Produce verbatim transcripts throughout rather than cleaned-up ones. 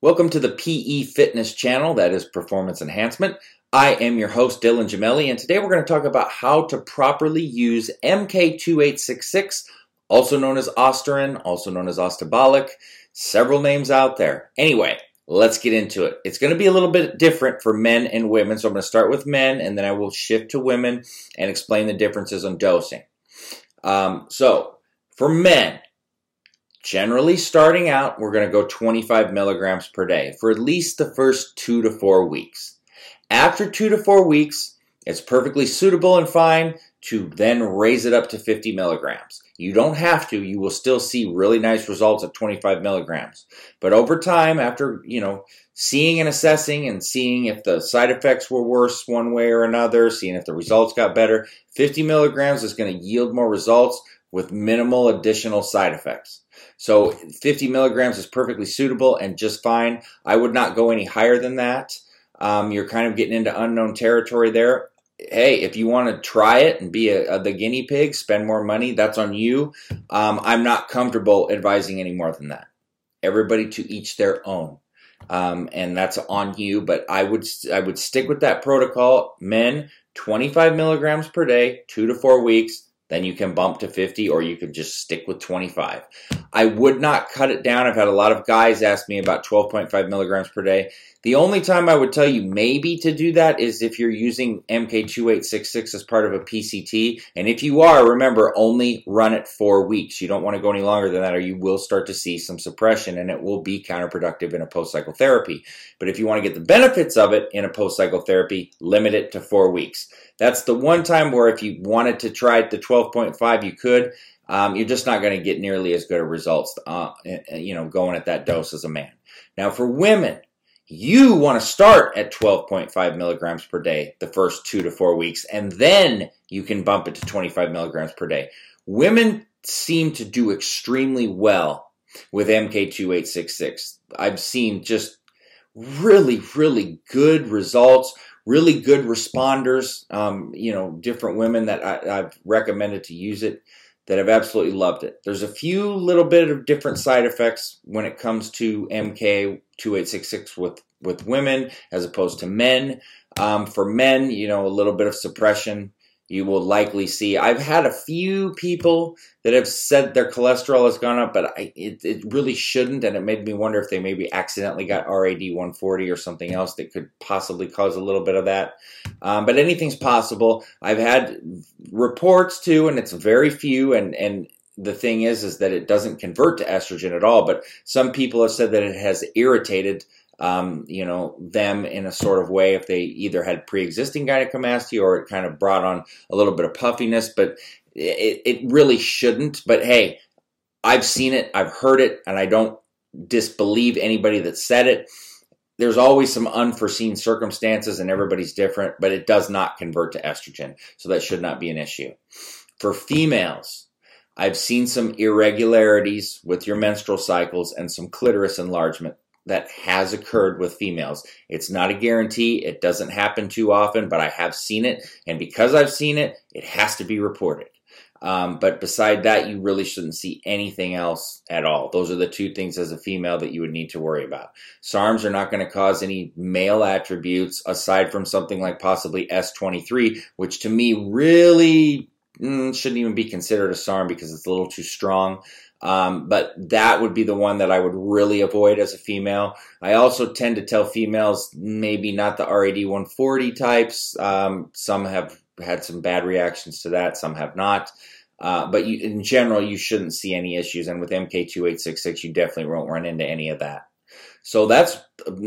Welcome to the P E Fitness channel, that is Performance Enhancement. I am your host, Dylan Gemelli, and today we're going to talk about how to properly use M K twenty-eight sixty-six, also known as Ostarine, also known as Ostabolic, several names out there. Anyway, let's get into it. It's going to be a little bit different for men and women, so I'm going to start with men, and then I will shift to women and explain the differences on dosing. Um, so, for men, generally starting out, we're going to go twenty-five milligrams per day for at least the first two to four weeks. After two to four weeks, it's perfectly suitable and fine to then raise it up to fifty milligrams. You don't have to. You will still see really nice results at twenty-five milligrams. But over time, after, you know, seeing and assessing and seeing if the side effects were worse one way or another, seeing if the results got better, fifty milligrams is going to yield more results with minimal additional side effects. So fifty milligrams is perfectly suitable and just fine. I would not go any higher than that. Um, you're kind of getting into unknown territory there. Hey, if you want to try it and be a, a, the guinea pig, spend more money, that's on you. Um, I'm not comfortable advising any more than that. Everybody to each their own. Um, and that's on you. But I would, I would stick with that protocol. Men, twenty-five milligrams per day, two to four weeks. Then you can bump to fifty, or you can just stick with twenty-five. I would not cut it down. I've had a lot of guys ask me about twelve point five milligrams per day. The only time I would tell you maybe to do that is if you're using M K twenty-eight sixty-six as part of a P C T. And if you are, remember, only run it four weeks. You don't want to go any longer than that, or you will start to see some suppression, and it will be counterproductive in a post-psychotherapy. But if you want to get the benefits of it in a post-psychotherapy, limit it to four weeks. That's the one time where if you wanted to try the twelve point five, you could. Um, you're just not going to get nearly as good of results, uh, you know, going at that dose as a man. Now, for women, you want to start at twelve point five milligrams per day the first two to four weeks, and then you can bump it to twenty-five milligrams per day. Women seem to do extremely well with M K twenty-eight sixty-six. I've seen just really, really good results. Really good responders, um, you know, different women that I, I've recommended to use it that have absolutely loved it. There's a few little bit of different side effects when it comes to M K twenty-eight sixty-six with, with women as opposed to men. Um, for men, you know, a little bit of suppression you will likely see. I've had a few people that have said their cholesterol has gone up, but I, it, it really shouldn't, and it made me wonder if they maybe accidentally got R A D one forty or something else that could possibly cause a little bit of that. Um, but anything's possible. I've had reports, too, and it's very few, and, and the thing is is that it doesn't convert to estrogen at all, but some people have said that it has irritated Um, you know, them in a sort of way if they either had pre-existing gynecomastia or it kind of brought on a little bit of puffiness, but it, it really shouldn't. But hey, I've seen it, I've heard it, and I don't disbelieve anybody that said it. There's always some unforeseen circumstances and everybody's different, but it does not convert to estrogen. So that should not be an issue. For females, I've seen some irregularities with your menstrual cycles and some clitoris enlargement that has occurred with females. It's not a guarantee. It doesn't happen too often, but I have seen it. And because I've seen it, it has to be reported. Um, but beside that, you really shouldn't see anything else at all. Those are the two things as a female that you would need to worry about. SARMs are not going to cause any male attributes aside from something like possibly S twenty-three, which to me really mm, shouldn't even be considered a SARM because it's a little too strong. Um, but that would be the one that I would really avoid as a female. I also tend to tell females maybe not the R A D one forty types. Um, some have had some bad reactions to that. Some have not. Uh, but you, in general, you shouldn't see any issues. And with M K twenty-eight sixty-six, you definitely won't run into any of that. So that's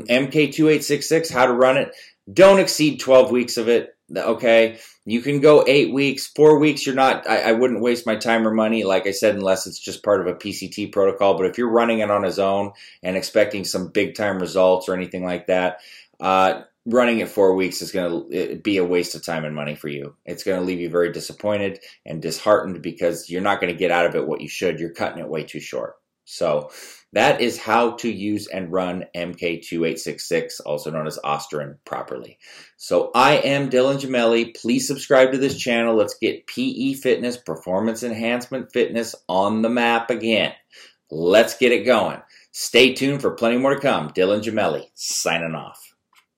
M K twenty-eight sixty-six, how to run it. Don't exceed twelve weeks of it. Okay, you can go eight weeks, four weeks. You're not, I, I wouldn't waste my time or money, like I said, unless it's just part of a P C T protocol. But if you're running it on his own and expecting some big time results or anything like that, uh, running it four weeks is going to be a waste of time and money for you. It's going to leave you very disappointed and disheartened because you're not going to get out of it what you should. You're cutting it way too short. So that is how to use and run M K twenty-eight sixty-six, also known as Ostarine, properly. So I am Dylan Gemelli. Please subscribe to this channel. Let's get P E Fitness, Performance Enhancement Fitness on the map again. Let's get it going. Stay tuned for plenty more to come. Dylan Gemelli, signing off.